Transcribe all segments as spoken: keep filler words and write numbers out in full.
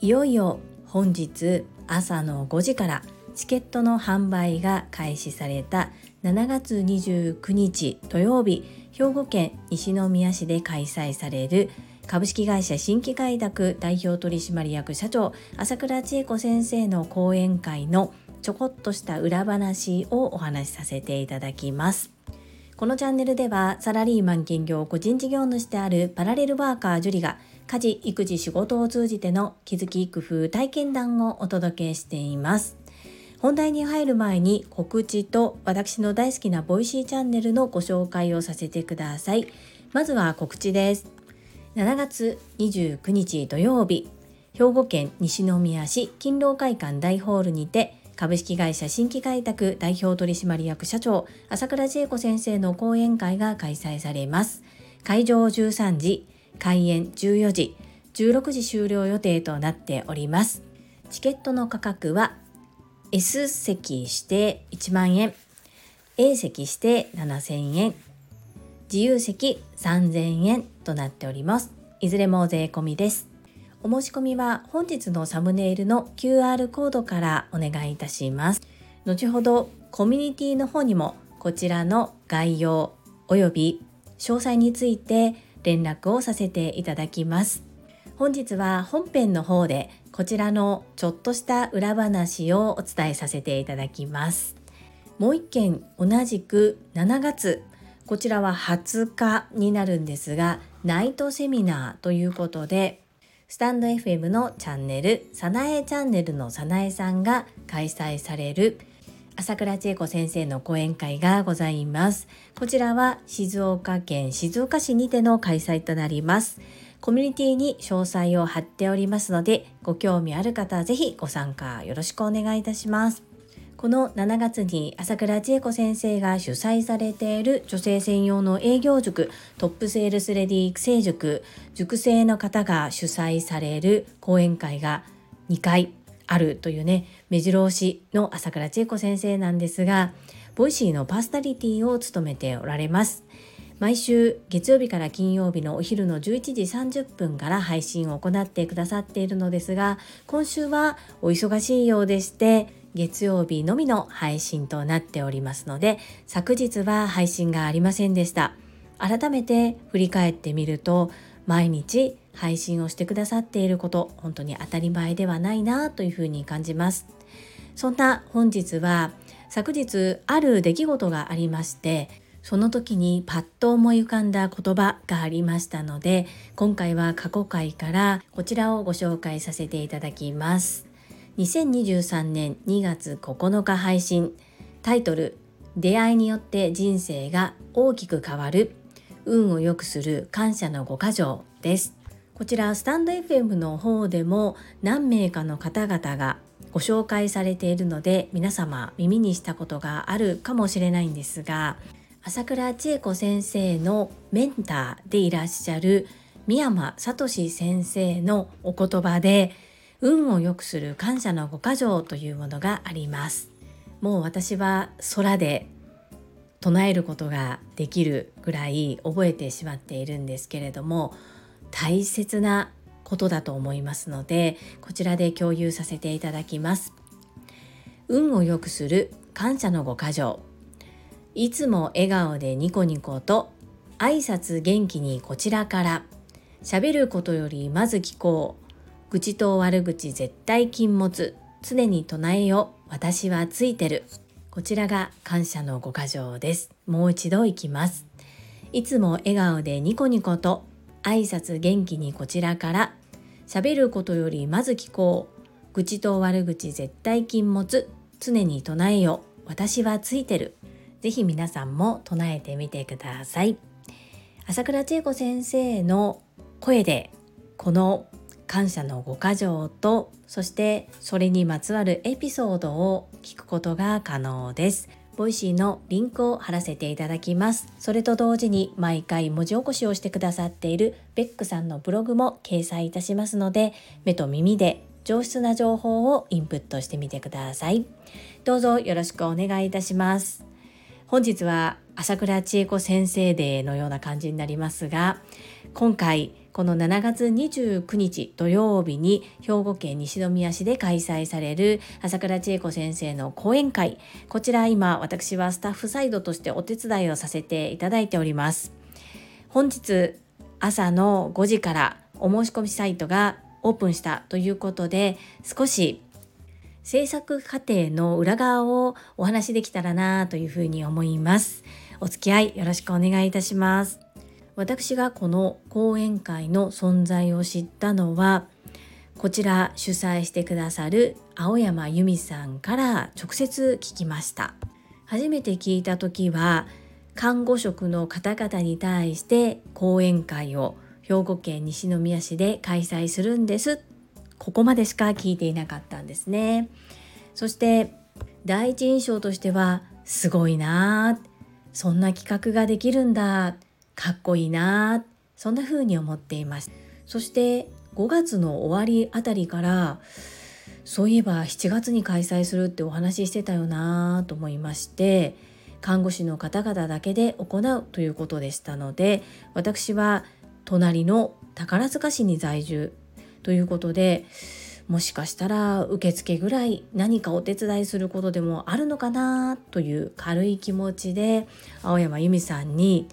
いよいよ本日朝のごじからチケットの販売が開始されたしちがつにじゅうくにち土曜日、兵庫県西宮市で開催される株式会社新規開拓代表取締役社長朝倉千恵子先生の講演会のちょこっとした裏話をお話しさせていただきます。このチャンネルではサラリーマン兼業個人事業主であるパラレルワーカージュリが家事・育児・仕事を通じての気づき・工夫・体験談をお届けしています。本題に入る前に告知と私の大好きなボイシーチャンネルのご紹介をさせてください。まずは告知です。しちがつにじゅうくにち土曜日、兵庫県西宮市勤労会館大ホールにて株式会社新規開拓代表取締役社長朝倉千恵子先生の講演会が開催されます。会場じゅうさんじ、開演じゅうよじ、じゅうろくじ終了予定となっております。チケットの価格は S 席指定いちまんえん、A 席指定ななせんえん、自由席さんぜんえんとなっております。いずれも税込みです。お申し込みは本日のサムネイルの キューアール コードからお願いいたします。後ほどコミュニティの方にもこちらの概要および詳細について連絡をさせていただきます。本日は本編の方でこちらのちょっとした裏話をお伝えさせていただきます。もう一件同じくしちがつ、こちらははつかになるんですが、ナイトセミナーということで、スタンド エフエム のチャンネルさなえチャンネルのさなえさんが開催される朝倉千恵子先生の講演会がございます。こちらは静岡県静岡市にての開催となります。コミュニティに詳細を貼っておりますので、ご興味ある方ぜひご参加よろしくお願いいたします。このしちがつに朝倉千恵子先生が主催されている女性専用の営業塾トップセールスレディ育成塾、塾生の方が主催される講演会がにかいあるというね、目白押しの朝倉千恵子先生なんですが、ボイシーのパーソナリティを務めておられます。毎週月曜日から金曜日のお昼のじゅういちじさんじゅっぷんから配信を行ってくださっているのですが、今週はお忙しいようでして月曜日のみの配信となっておりますので、昨日は配信がありませんでした。改めて振り返ってみると、毎日配信をしてくださっていること、本当に当たり前ではないなというふうに感じます。そんな本日は、昨日ある出来事がありまして、その時にパッと思い浮かんだ言葉がありましたので、今回は過去回からこちらをご紹介させていただきます。にせんにじゅうさんねんにがつここのか配信、タイトル出会いによって人生が大きく変わる運を良くする感謝のごかじょうです。こちらスタンド エフエム の方でも何名かの方々がご紹介されているので、皆様耳にしたことがあるかもしれないんですが、朝倉千恵子先生のメンターでいらっしゃる宮間聡先生のお言葉で運を良くする感謝のごかじょうというものがあります。もう私は空で唱えることができるぐらい覚えてしまっているんですけれども、大切なことだと思いますので、こちらで共有させていただきます。運を良くする感謝のごかじょう、いつも笑顔でニコニコと挨拶元気にこちらから、喋ることよりまず聞こう、愚痴と悪口絶対禁物、常に唱えよ、私はついてる。こちらが感謝のごかじょうです。もう一度いきます。いつも笑顔でニコニコと挨拶元気にこちらから、喋ることよりまず聞こう、愚痴と悪口絶対禁物、常に唱えよ、私はついてる。ぜひ皆さんも唱えてみてください。朝倉千恵子先生の声でこの感謝のごかじょうと、そしてそれにまつわるエピソードを聞くことが可能です。ボイシーのリンクを貼らせていただきます。それと同時に毎回文字起こしをしてくださっているベックさんのブログも掲載いたしますので、目と耳で上質な情報をインプットしてみてください。どうぞよろしくお願いいたします。本日は朝倉千恵子先生デーのような感じになりますが、今回このしちがつにじゅうくにち土曜日に兵庫県西宮市で開催される朝倉千恵子先生の講演会、こちら今私はスタッフサイドとしてお手伝いをさせていただいております。本日朝のごじからお申し込みサイトがオープンしたということで、少し制作過程の裏側をお話しできたらなというふうに思います。お付き合いよろしくお願いいたします。私がこの講演会の存在を知ったのは、こちら主催してくださる青山由美さんから直接聞きました。初めて聞いた時は、看護職の方々に対して講演会を兵庫県西宮市で開催するんです、ここまでしか聞いていなかったんですね。そして第一印象としては、すごいな、そんな企画ができるんだ、かっこいいな、そんな風に思っています。そしてごがつの終わりあたりから、そういえばしちがつに開催するってお話ししてたよなと思いまして、看護師の方々だけで行うということでしたので、私は隣の宝塚市に在住ということで、もしかしたら受付ぐらい何かお手伝いすることでもあるのかなという軽い気持ちで青山由美さんに、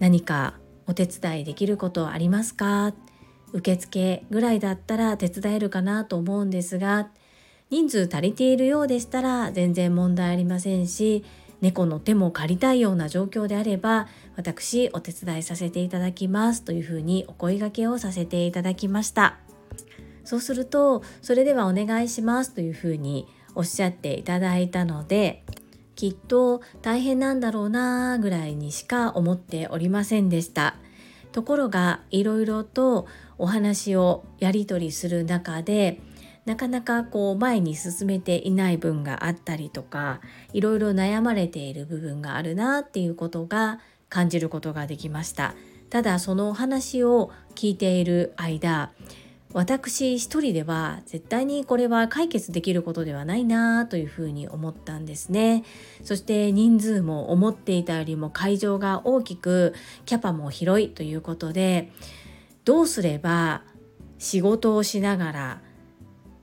何かお手伝いできることありますか、受付ぐらいだったら手伝えるかなと思うんですが、人数足りているようでしたら全然問題ありませんし、猫の手も借りたいような状況であれば私お手伝いさせていただきますというふうにお声掛けをさせていただきました。そうすると、それではお願いしますというふうにおっしゃっていただいたので、きっと大変なんだろうなぐらいにしか思っておりませんでした。ところがいろいろとお話をやり取りする中で、なかなかこう前に進めていない分があったりとか、いろいろ悩まれている部分があるなっていうことが感じることができました。ただそのお話を聞いている間、私一人では絶対にこれは解決できることではないなというふうに思ったんですね。そして人数も思っていたよりも会場が大きく、キャパも広いということで、どうすれば仕事をしながら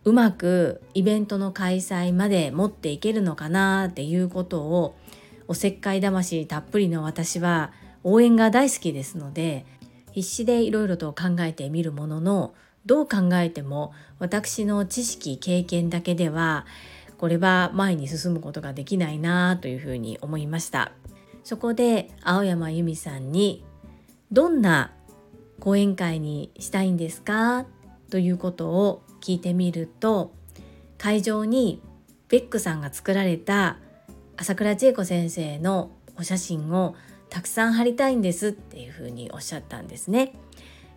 うまくイベントの開催まで持っていけるのかなっていうことを、おせっかい魂たっぷりの私は応援が大好きですので、必死でいろいろと考えてみるものの、どう考えても私の知識経験だけではこれは前に進むことができないなというふうに思いました。そこで青山由美さんに、どんな講演会にしたいんですかということを聞いてみると、会場にベックさんが作られた朝倉千恵子先生のお写真をたくさん貼りたいんですっていうふうにおっしゃったんですね。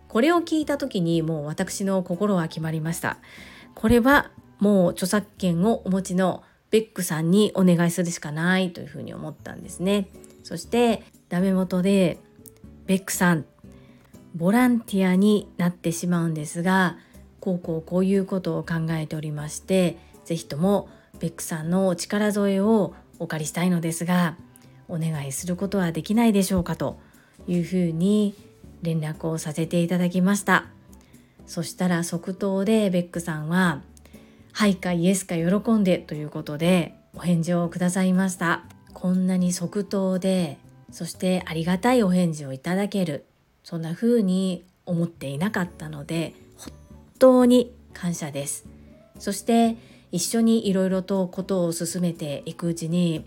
これを聞いた時にもう私の心は決まりました。これはもう著作権をお持ちのベックさんにお願いするしかないというふうに思ったんですね。そしてダメ元で、ベックさんボランティアになってしまうんですが、こうこうこういうことを考えておりまして、ぜひともベックさんのお力添えをお借りしたいのですが、お願いすることはできないでしょうかというふうに連絡をさせていただきました。そしたら即答でベックさんは、はいかイエスか喜んでということでお返事をくださいました。こんなに即答で、そしてありがたいお返事をいただける、そんな風に思っていなかったので本当に感謝です。そして一緒にいろいろとことを進めていくうちに、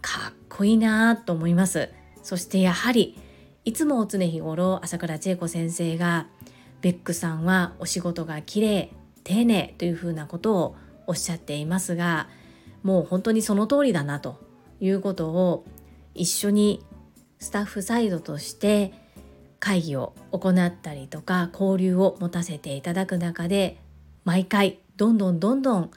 かっこいいなと思います。そしてやはりいつも常日頃朝倉千恵子先生が、ベックさんはお仕事が綺麗、丁寧というふうなことをおっしゃっていますが、もう本当にその通りだなということを、一緒にスタッフサイドとして会議を行ったりとか交流を持たせていただく中で、毎回どんどんどんどん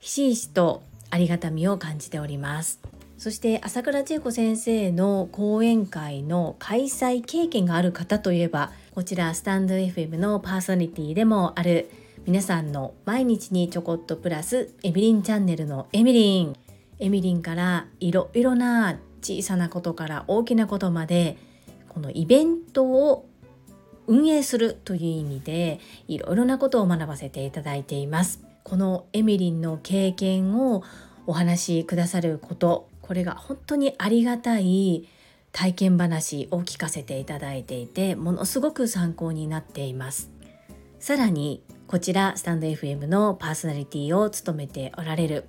ひしひしとありがたみを感じております。そして朝倉千恵子先生の講演会の開催経験がある方といえば、こちらスタンド エフエム のパーソナリティでもある皆さんの毎日にちょこっとプラスエミリンチャンネルのエミリンエミリンからいろいろな小さなことから大きなことまで、このイベントを運営するという意味でいろいろなことを学ばせていただいています。このエミリンの経験をお話しくださること、これが本当にありがたい体験話を聞かせていただいていて、ものすごく参考になっています。さらにこちらスタンド エフエム のパーソナリティを務めておられる、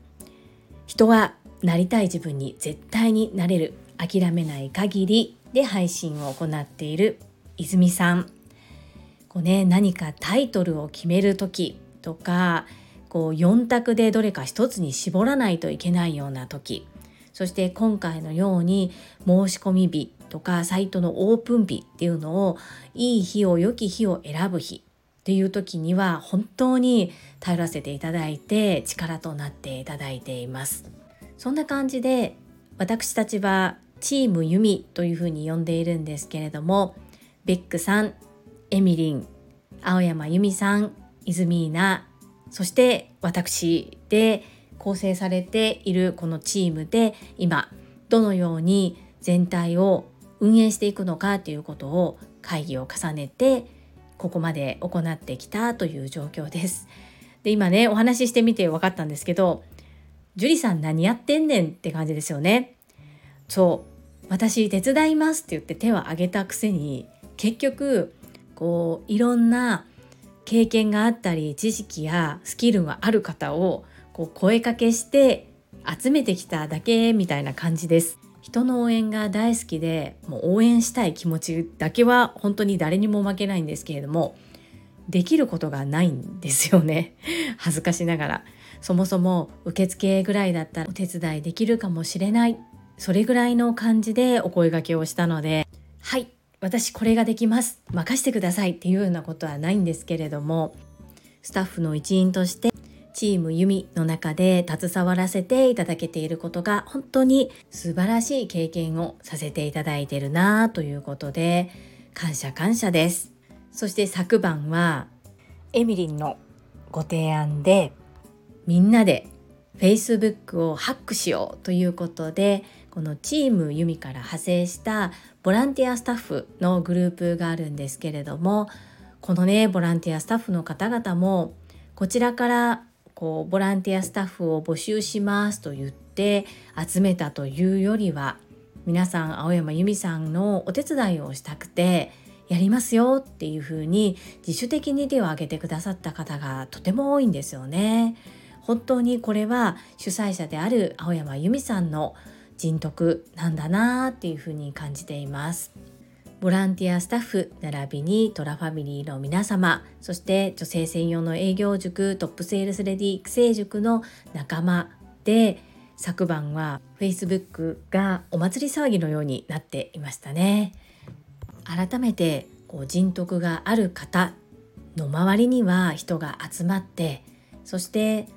人はなりたい自分に絶対になれる、諦めない限りで配信を行っている泉さん、こうね、何かタイトルを決める時とか、こうよん択でどれか一つに絞らないといけないような時、そして今回のように申し込み日とかサイトのオープン日っていうのを、いい日を良き日を選ぶ日っていう時には本当に頼らせていただいて、力となっていただいています。そんな感じで私たちはチームユミというふうに呼んでいるんですけれども、ベックさん、エミリン、青山由美さん、イズミーナ、そして私で構成されているこのチームで、今どのように全体を運営していくのかということを会議を重ねてここまで行ってきたという状況です。で、今ねお話ししてみて分かったんですけど、ジュリさん何やってんねんって感じですよね。そう、私手伝いますって言って手を挙げたくせに、結局こういろんな経験があったり知識やスキルがある方をこう声かけして集めてきただけみたいな感じです。人の応援が大好きで、もう応援したい気持ちだけは本当に誰にも負けないんですけれども、できることがないんですよね恥ずかしながら。そもそも受付ぐらいだったらお手伝いできるかもしれない、それぐらいの感じでお声掛けをしたので、はい私これができます任してくださいっていうようなことはないんですけれども、スタッフの一員としてチームユミの中で携わらせていただけていることが本当に素晴らしい経験をさせていただいているなということで、感謝感謝です。そして昨晩はエミリンのご提案で、みんなで Facebook をハックしようということで、このチームユミから派生したボランティアスタッフのグループがあるんですけれども、このねボランティアスタッフの方々もこちらからこうボランティアスタッフを募集しますと言って集めたというよりは、皆さん青山由美さんのお手伝いをしたくてやりますよっていうふうに自主的に手を挙げてくださった方がとても多いんですよね。本当にこれは主催者である青山由美さんの人徳なんだなっていうふうに感じています。ボランティアスタッフ並びにトラファミリーの皆様、そして女性専用の営業塾トップセールスレディ育成塾の仲間で、昨晩は Facebook がお祭り騒ぎのようになっていましたね。改めてこう人徳がある方の周りには人が集まって、そして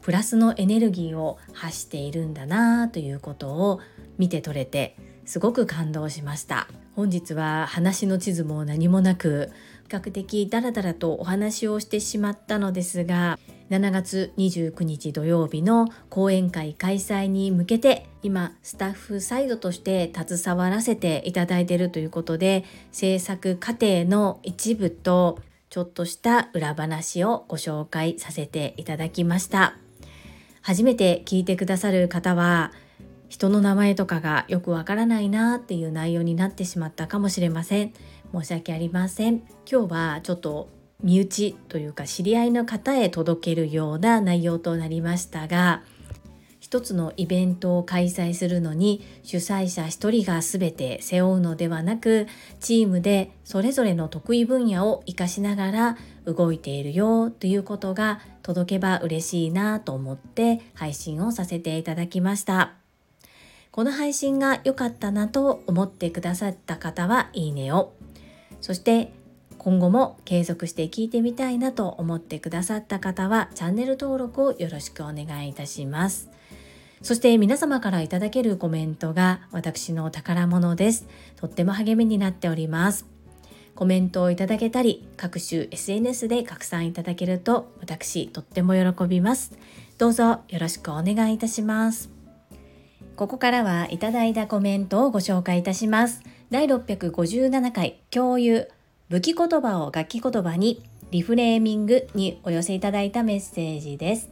プラスのエネルギーを発しているんだなということを見て取れて、すごく感動しました。本日は話の地図も何もなく、比較的ダラダラとお話をしてしまったのですが、しちがつにじゅうくにち土曜日の講演会開催に向けて、今スタッフサイドとして携わらせていただいているということで、制作過程の一部とちょっとした裏話をご紹介させていただきました。初めて聞いてくださる方は、人の名前とかがよくわからないなっていう内容になってしまったかもしれません。申し訳ありません。今日はちょっと身内というか知り合いの方へ届けるような内容となりましたが、一つのイベントを開催するのに主催者一人が全て背負うのではなく、チームでそれぞれの得意分野を活かしながら動いているよということが届けば嬉しいなと思って配信をさせていただきました。この配信が良かったなと思ってくださった方はいいねを、そして今後も継続して聞いてみたいなと思ってくださった方はチャンネル登録をよろしくお願いいたします。そして皆様からいただけるコメントが私の宝物です。とっても励みになっております。コメントをいただけたり、各種 エスエヌエス で拡散いただけると私とっても喜びます。どうぞよろしくお願いいたします。ここからはいただいたコメントをご紹介いたします。だいろっぴゃくごじゅうななかい共有武器言葉を楽器言葉にリフレーミングにお寄せいただいたメッセージです。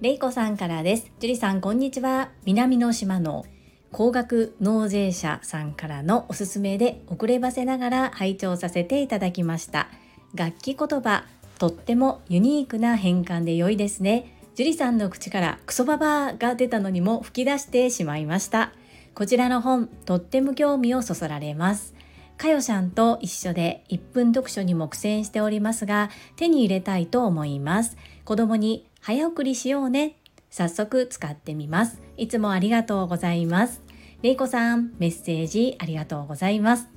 れいこさんからです。ジュリさんこんにちは。南の島の高額納税者さんからのおすすめで遅ればせながら拝聴させていただきました。楽器言葉とってもユニークな変換で良いですね。ジュリさんの口からクソババアが出たのにも吹き出してしまいました。こちらの本とっても興味をそそられます。かよちゃんと一緒でいっぷん読書にも苦戦しておりますが手に入れたいと思います。子供に早送りしようね。早速使ってみます。いつもありがとうございます。れいこさんメッセージありがとうございます。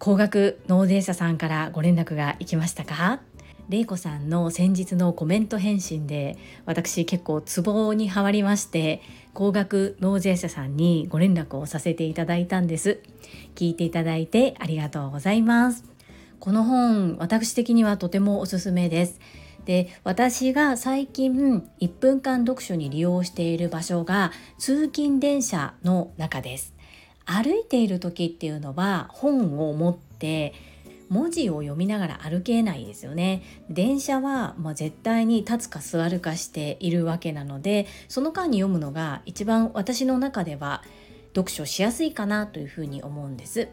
高額納税者さんからご連絡がいきましたか？れいこさんの先日のコメント返信で私結構ツボにはまりまして高額納税者さんにご連絡をさせていただいたんです。聞いていただいてありがとうございます。この本私的にはとてもおすすめです。で、私が最近いっぷんかん読書に利用している場所が通勤電車の中です。歩いている時っていうのは本を持って文字を読みながら歩けないですよね。電車はもう絶対に立つか座るかしているわけなのでその間に読むのが一番私の中では読書しやすいかなというふうに思うんです。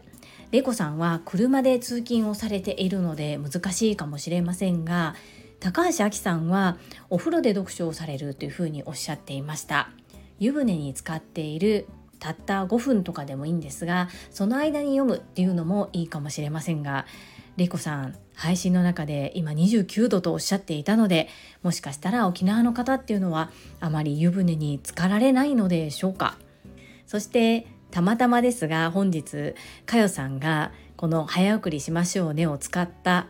れいこさんは車で通勤をされているので難しいかもしれませんが高橋明さんはお風呂で読書をされるというふうにおっしゃっていました。湯船に浸かっているたったごふんとかでもいいんですがその間に読むっていうのもいいかもしれませんがれいこさん配信の中で今にじゅうきゅうどとおっしゃっていたのでもしかしたら沖縄の方っていうのはあまり湯船に浸かられないのでしょうか。そしてたまたまですが本日かよさんがこの早送りしましょうねを使った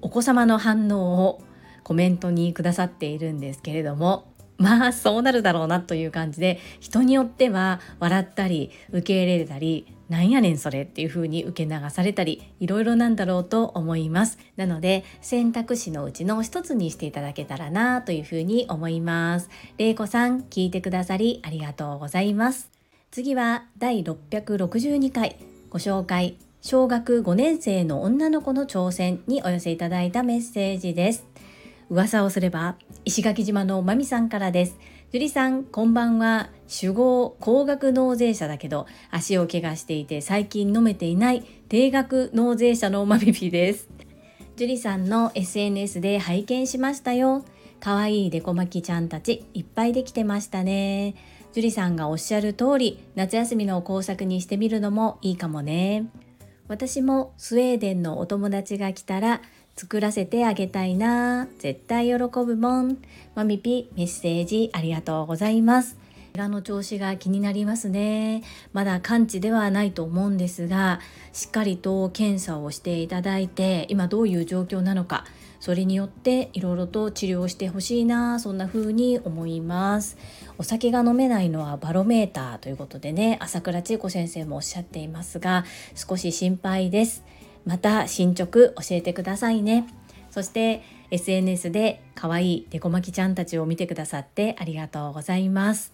お子様の反応をコメントにくださっているんですけれどもまあそうなるだろうなという感じで人によっては笑ったり受け入れたりなんやねんそれっていう風に受け流されたりいろいろなんだろうと思います。なので選択肢のうちの一つにしていただけたらなという風に思います。れいこさん聞いてくださりありがとうございます。次はだいろっぴゃくろくじゅうにかいご紹介小学ごねんせいの女の子の挑戦にお寄せいただいたメッセージです。噂をすれば石垣島のまみさんからです。ジュリさんこんばんは。酒豪高額納税者だけど足を怪我していて最近飲めていない低額納税者のまみぴです。ジュリさんの エスエヌエス で拝見しましたよ。かわいいデコ巻きちゃんたちいっぱいできてましたね。ジュリさんがおっしゃる通り夏休みの工作にしてみるのもいいかもね。私もスウェーデンのお友達が来たら作らせてあげたいな。絶対喜ぶもん。まみぴメッセージありがとうございます。怪我の調子が気になりますね。まだ完治ではないと思うんですが、しっかりと検査をしていただいて、今どういう状況なのか、それによっていろいろと治療してほしいな、そんな風に思います。お酒が飲めないのはバロメーターということでね、朝倉千恵子先生もおっしゃっていますが、少し心配です。また進捗教えてくださいね。そして エスエヌエス で可愛いデコ巻きちゃんたちを見てくださってありがとうございます。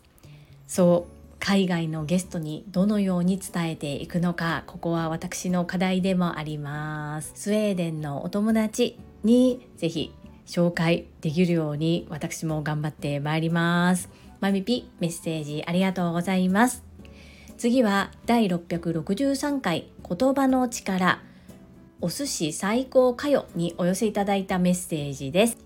そう海外のゲストにどのように伝えていくのか、ここは私の課題でもあります。スウェーデンのお友達にぜひ紹介できるように私も頑張ってまいります。まみぴメッセージありがとうございます。次はだいろっぴゃくろくじゅうさんかい言葉の力お寿司最高かよにお寄せいただいたメッセージです。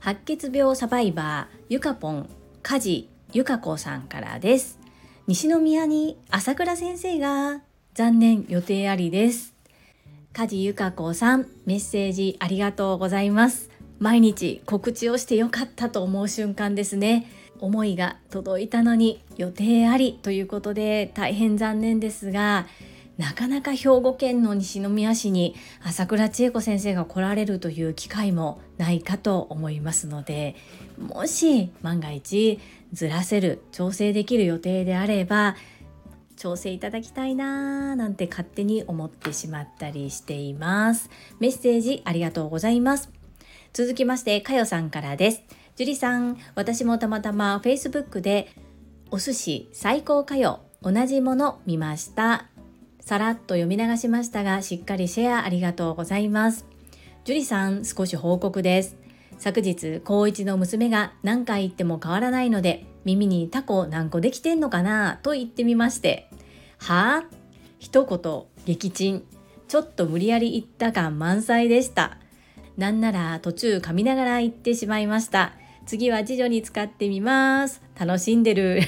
白血病サバイバーゆかぽん梶ゆか子さんからです。西宮に朝倉先生が残念予定ありです。梶ゆか子さんメッセージありがとうございます。毎日告知をしてよかったと思う瞬間ですね。思いが届いたのに予定ありということで大変残念ですがなかなか兵庫県の西宮市に朝倉千恵子先生が来られるという機会もないかと思いますので、もし万が一ずらせる、調整できる予定であれば調整いただきたいなーなんて勝手に思ってしまったりしています。メッセージありがとうございます。続きましてかよさんからです。ジュリさん、私もたまたま Facebook でお寿司最高かよ同じもの見ました。さらっと読み流しましたが、しっかりシェアありがとうございます。ジュリさん、少し報告です。昨日高一の娘が何回言っても変わらないので、耳にタコ何個できてんのかなと言ってみまして、はぁ一言撃沈。ちょっと無理やり言った感満載でした。なんなら途中噛みながら言ってしまいました。次は次女に使ってみます。楽しんでる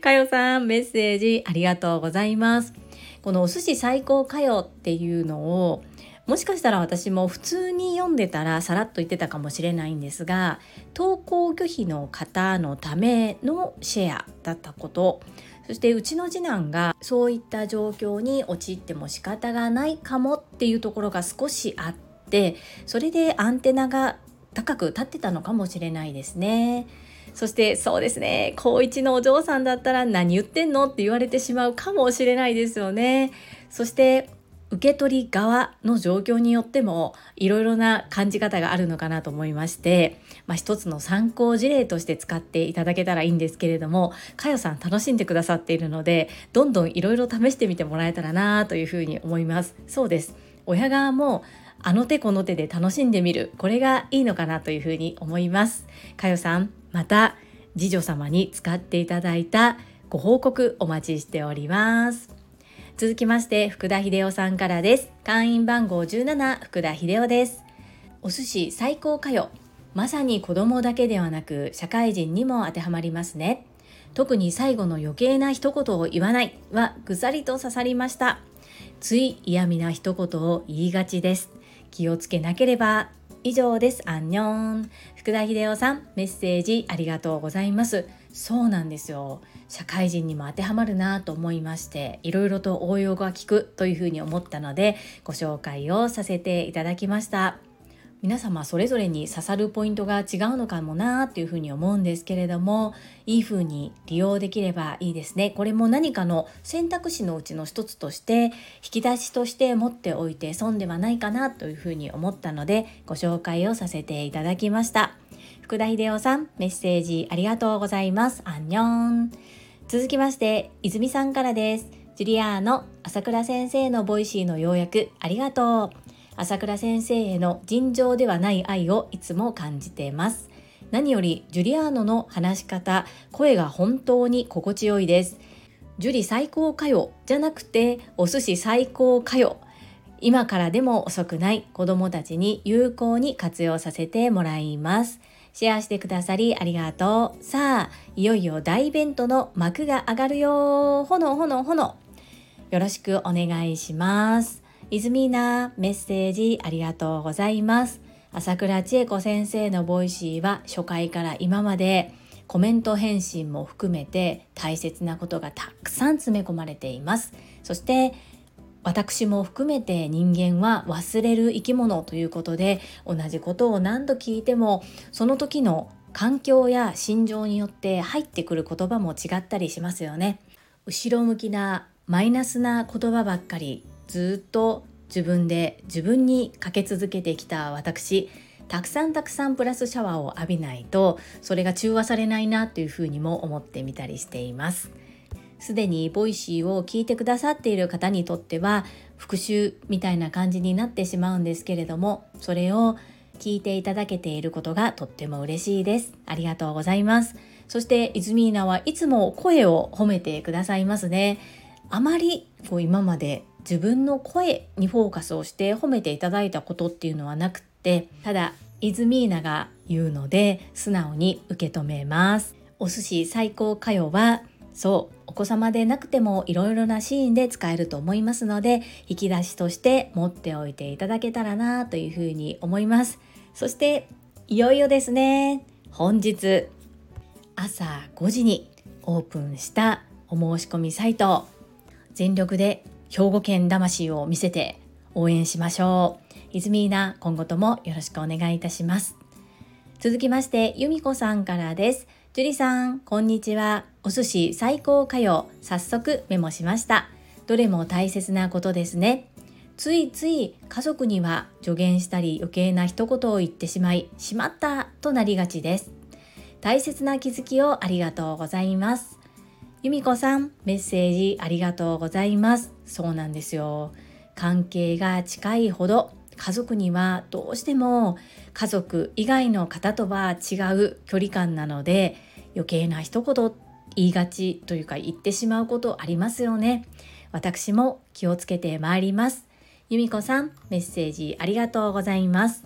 かよさん、メッセージありがとうございます。このお寿司最高かよっていうのを、もしかしたら私も普通に読んでたらさらっと言ってたかもしれないんですが、投稿拒否の方のためのシェアだったこと、そしてうちの次男がそういった状況に陥っても仕方がないかもっていうところが少しあって、それでアンテナが高く立ってたのかもしれないですね。そしてそうですね、高一のお嬢さんだったら何言ってんのって言われてしまうかもしれないですよね。そして受け取り側の状況によってもいろいろな感じ方があるのかなと思いまして、まあ、一つの参考事例として使っていただけたらいいんですけれども、かよさん楽しんでくださっているので、どんどんいろいろ試してみてもらえたらなというふうに思います。そうです、親側もあの手この手で楽しんでみる、これがいいのかなというふうに思います。かよさん、また次女様に使っていただいたご報告お待ちしております。続きまして福田秀夫さんからです。会員番号じゅうなな、福田秀夫です。お寿司最高かよ、まさに子供だけではなく社会人にも当てはまりますね。特に最後の余計な一言を言わないはぐさりと刺さりました。つい嫌味な一言を言いがちです。気をつけなければ。以上です。アンニョン。福田秀夫さん、メッセージありがとうございます。そうなんですよ、社会人にも当てはまるなと思いまして、いろいろと応用が効くというふうに思ったのでご紹介をさせていただきました。皆様それぞれに刺さるポイントが違うのかもなというふうに思うんですけれども、いいふうに利用できればいいですね。これも何かの選択肢のうちの一つとして引き出しとして持っておいて損ではないかなというふうに思ったのでご紹介をさせていただきました。福田秀夫さん、メッセージありがとうございます。アンニョン。続きまして泉さんからです。ジュリアーノ、朝倉先生のボイシーの要約ありがとう。朝倉先生への尋常ではない愛をいつも感じています。何よりジュリアーノの話し方、声が本当に心地よいです。ジュリ最高かよじゃなくて、お寿司最高かよ。今からでも遅くない、子どもたちに有効に活用させてもらいます。シェアしてくださりありがとう。さあ、いよいよ大イベントの幕が上がるよ。ほのほのほの。よろしくお願いします。イズミーナ、メッセージありがとうございます。朝倉千恵子先生のボイシーは初回から今までコメント返信も含めて大切なことがたくさん詰め込まれています。そして私も含めて人間は忘れる生き物ということで、同じことを何度聞いてもその時の環境や心情によって入ってくる言葉も違ったりしますよね。後ろ向きなマイナスな言葉ばっかりずっと自分で自分にかけ続けてきた私、たくさんたくさんプラスシャワーを浴びないとそれが中和されないなというふうにも思ってみたりしています。すでにボイシーを聞いてくださっている方にとっては復習みたいな感じになってしまうんですけれども、それを聞いていただけていることがとっても嬉しいです。ありがとうございます。そしてイズミーナはいつも声を褒めてくださいますね。あまりこう今まで自分の声にフォーカスをして褒めていただいたことっていうのはなくって、ただイズミーナが言うので素直に受け止めます。お寿司最高かよはそう、お子様でなくてもいろいろなシーンで使えると思いますので、引き出しとして持っておいていただけたらなというふうに思います。そしていよいよですね、本日朝ごじにオープンしたお申し込みサイト、全力で兵庫県魂を見せて応援しましょう。イズミーナ、今後ともよろしくお願いいたします。続きまして由美子さんからです。ジュリさん、こんにちは。お寿司最高かよ、早速メモしました。どれも大切なことですね。ついつい家族には助言したり余計な一言を言ってしまい、しまったとなりがちです。大切な気づきをありがとうございます。由美子さん、メッセージありがとうございます。そうなんですよ。関係が近いほど家族にはどうしても家族以外の方とは違う距離感なので、余計な一言言いがちというか言ってしまうことありますよね。私も気をつけてまいります。由美子さん、メッセージありがとうございます。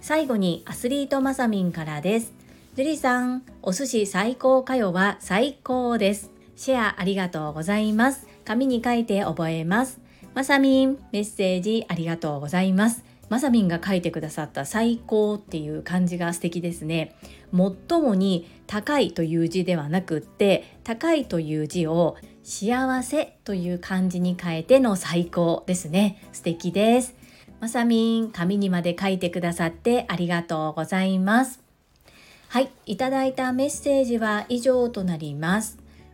最後にアスリートまさみんからです。ジュリさん、お寿司最高かよは最高です。シェアありがとうございます。紙に書いて覚えます。まさみん、メッセージありがとうございます。まさみんが書いてくださった最高っていう漢字が素敵ですね。最もに高いという字ではなくって、高いという字を幸せという漢字に変えての最高ですね。素敵です。まさみん、紙にまで書いてくださってありがとうございます。はい、いただいたメッセージは以上となります。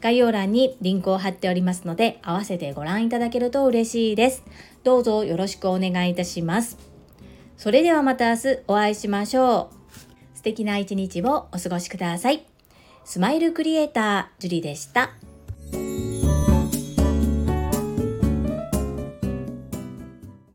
概要欄にリンクを貼っておりますので、合わせてご覧いただけると嬉しいです。どうぞよろしくお願いいたします。それではまた明日お会いしましょう。素敵な一日をお過ごしください。スマイルクリエイタージュリでした。